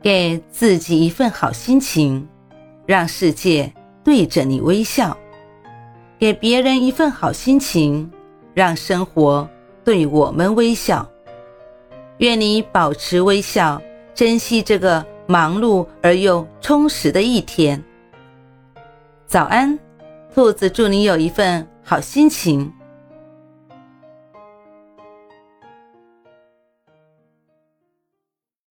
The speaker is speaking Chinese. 给自己一份好心情，让世界对着你微笑；给别人一份好心情，让生活对我们微笑。愿你保持微笑，珍惜这个忙碌而又充实的一天。早安，兔子祝你有一份好心情。